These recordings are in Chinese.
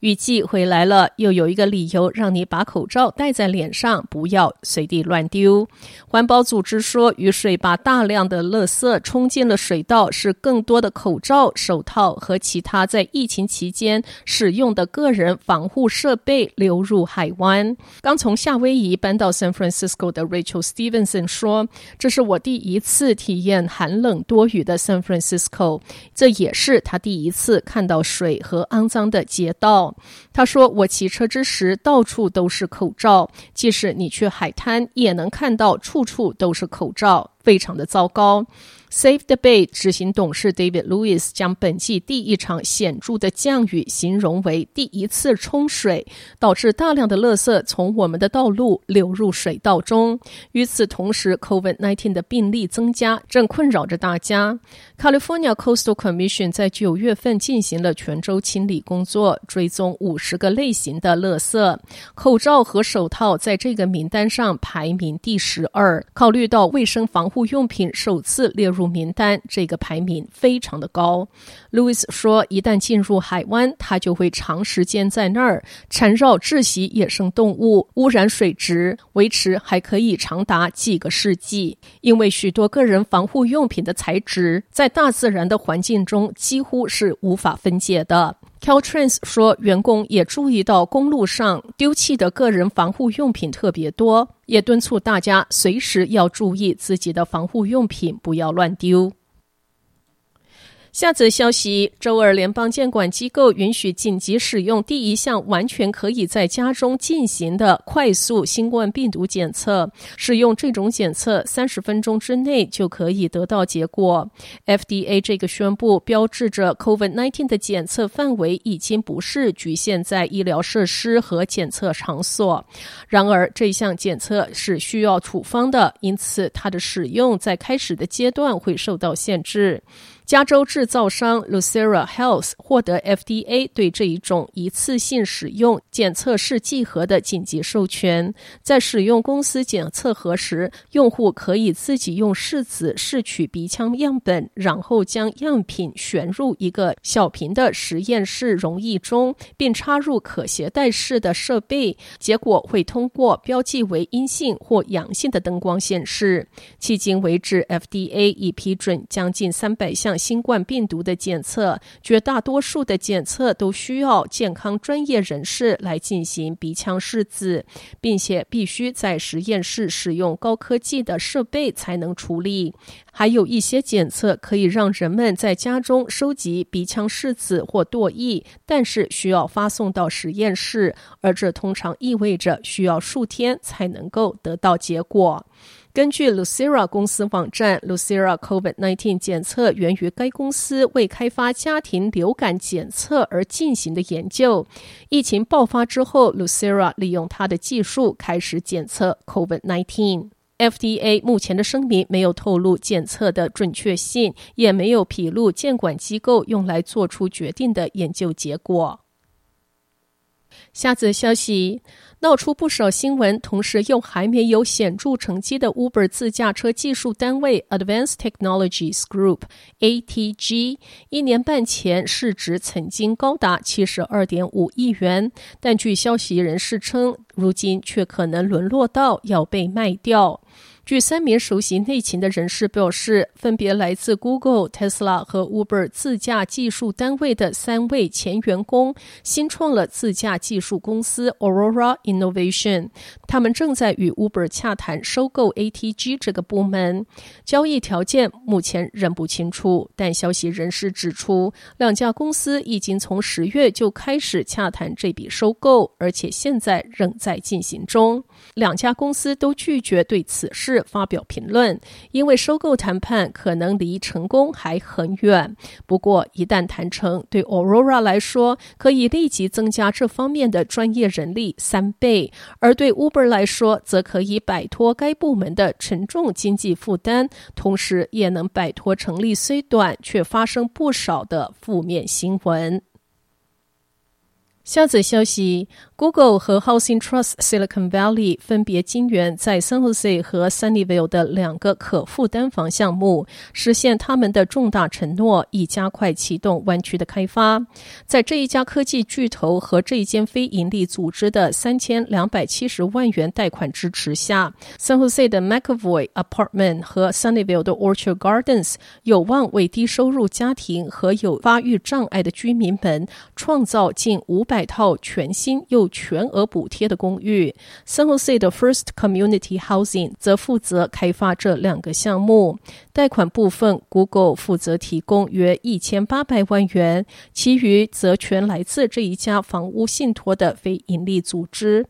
雨季回来了，又有一个理由让你把口罩戴在脸上，不要随地乱丢。环保组织说，雨水把大量的垃圾冲进了水道，使更多的口罩、手套和其他在疫情期间使用的个人防护设备流入海湾。刚从夏威夷搬到 San Francisco 的 Rachel Stevenson 说，这是我第一次体验寒冷多雨的 San Francisco， 这也是他第一次看到水和肮脏的街道。他说，我骑车之时到处都是口罩，即使你去海滩也能看到处处都是口罩，非常的糟糕。Save the Bay 执行董事 David Lewis 将本季第一场显著的降雨形容为第一次冲水，导致大量的垃圾从我们的道路流入水道中。与此同时 COVID-19 的病例增加正困扰着大家。 California Coastal Commission 在9月份进行了全州清理工作，追踪50个类型的垃圾，口罩和手套在这个名单上排名第12。考虑到卫生防护用品首次列入名单，这个排名非常的高。 Lewis 说，一旦进入海湾，它就会长时间在那儿缠绕窒息野生动物，污染水质，维持还可以长达几个世纪，因为许多个人防护用品的材质在大自然的环境中几乎是无法分解的。Caltrans 说，员工也注意到公路上丢弃的个人防护用品特别多，也敦促大家随时要注意自己的防护用品，不要乱丢。下则消息，周二联邦监管机构允许紧急使用第一项完全可以在家中进行的快速新冠病毒检测，使用这种检测30分钟之内就可以得到结果。 FDA 这个宣布标志着 COVID-19 的检测范围已经不是局限在医疗设施和检测场所，然而这项检测是需要处方的，因此它的使用在开始的阶段会受到限制。加州制造商 Lucera Health 获得 FDA 对这一种一次性使用检测试剂盒的紧急授权，在使用公司检测盒时，用户可以自己用拭子拭取鼻腔样本，然后将样品旋入一个小瓶的实验室溶液中，并插入可携带式的设备，结果会通过标记为阴性或阳性的灯光显示。迄今为止 FDA 已批准将近300项新冠病毒的检测，绝大多数的检测都需要健康专业人士来进行鼻腔拭子，并且必须在实验室使用高科技的设备才能处理。还有一些检测可以让人们在家中收集鼻腔拭子或唾液，但是需要发送到实验室，而这通常意味着需要数天才能够得到结果。根据 Lucera 公司网站， Lucera COVID-19 检测源于该公司为开发家庭流感检测而进行的研究。疫情爆发之后， Lucera 利用它的技术开始检测 COVID-19。FDA 目前的声明没有透露检测的准确性，也没有披露监管机构用来做出决定的研究结果。下则消息，闹出不少新闻，同时又还没有显著成绩的 Uber 自驾车技术单位 Advanced Technologies Group ATG 一年半前市值曾经高达 72.5 亿元，但据消息人士称，如今却可能沦落到要被卖掉。据3名熟悉内情的人士表示，分别来自 Google、Tesla 和 Uber 自驾技术单位的3位前员工新创了自驾技术公司 Aurora Innovation， 他们正在与 Uber 洽谈收购 ATG 这个部门，交易条件目前仍不清楚，但消息人士指出，两家公司已经从10月就开始洽谈这笔收购，而且现在仍在进行中。两家公司都拒绝对此事发表评论，因为收购谈判可能离成功还很远。不过一旦谈成，对 Aurora 来说可以立即增加这方面的专业人力3倍，而对 Uber 来说则可以摆脱该部门的沉重经济负担，同时也能摆脱成立虽短却发生不少的负面新闻。下则消息， Google 和 Housing Trust Silicon Valley 分别金援在 San Jose 和 Sunnyvale 的2个可负担房项目，实现他们的重大承诺，以加快启动湾区的开发。在这一家科技巨头和这一间非盈利组织的$3270万贷款支持下， San Jose 的 McAvoy Apartment 和 Sunnyvale 的 Orchard Gardens 有望为低收入家庭和有发育障碍的居民们创造近500套全新又全额补贴的公寓。San Jose 的 First Community Housing 则负责开发这2个项目。贷款部分 Google 负责提供约$1800万，其余则全来自这一家房屋信托的非营利组织。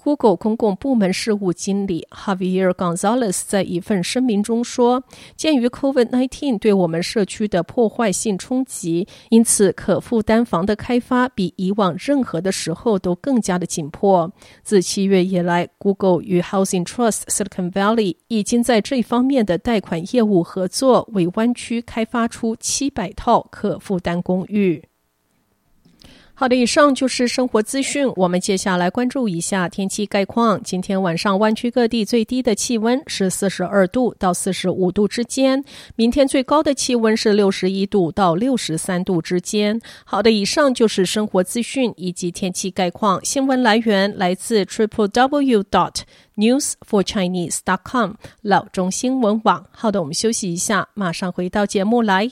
Google 公共部门事务经理 Javier Gonzalez 在一份声明中说，鉴于 COVID-19 对我们社区的破坏性冲击，因此可负担房的开发比以往任何的时候都更加的紧迫。自7月以来， Google 与 Housing Trust Silicon Valley 已经在这方面的贷款业务合作，为湾区开发出700套可负担公寓。好的，以上就是生活资讯，我们接下来关注一下天气概况。今天晚上湾区各地最低的气温是42度到45度之间，明天最高的气温是61度到63度之间。好的，以上就是生活资讯以及天气概况。新闻来源来自 www.newsforchinese.com 老中新闻网。好的，我们休息一下，马上回到节目来。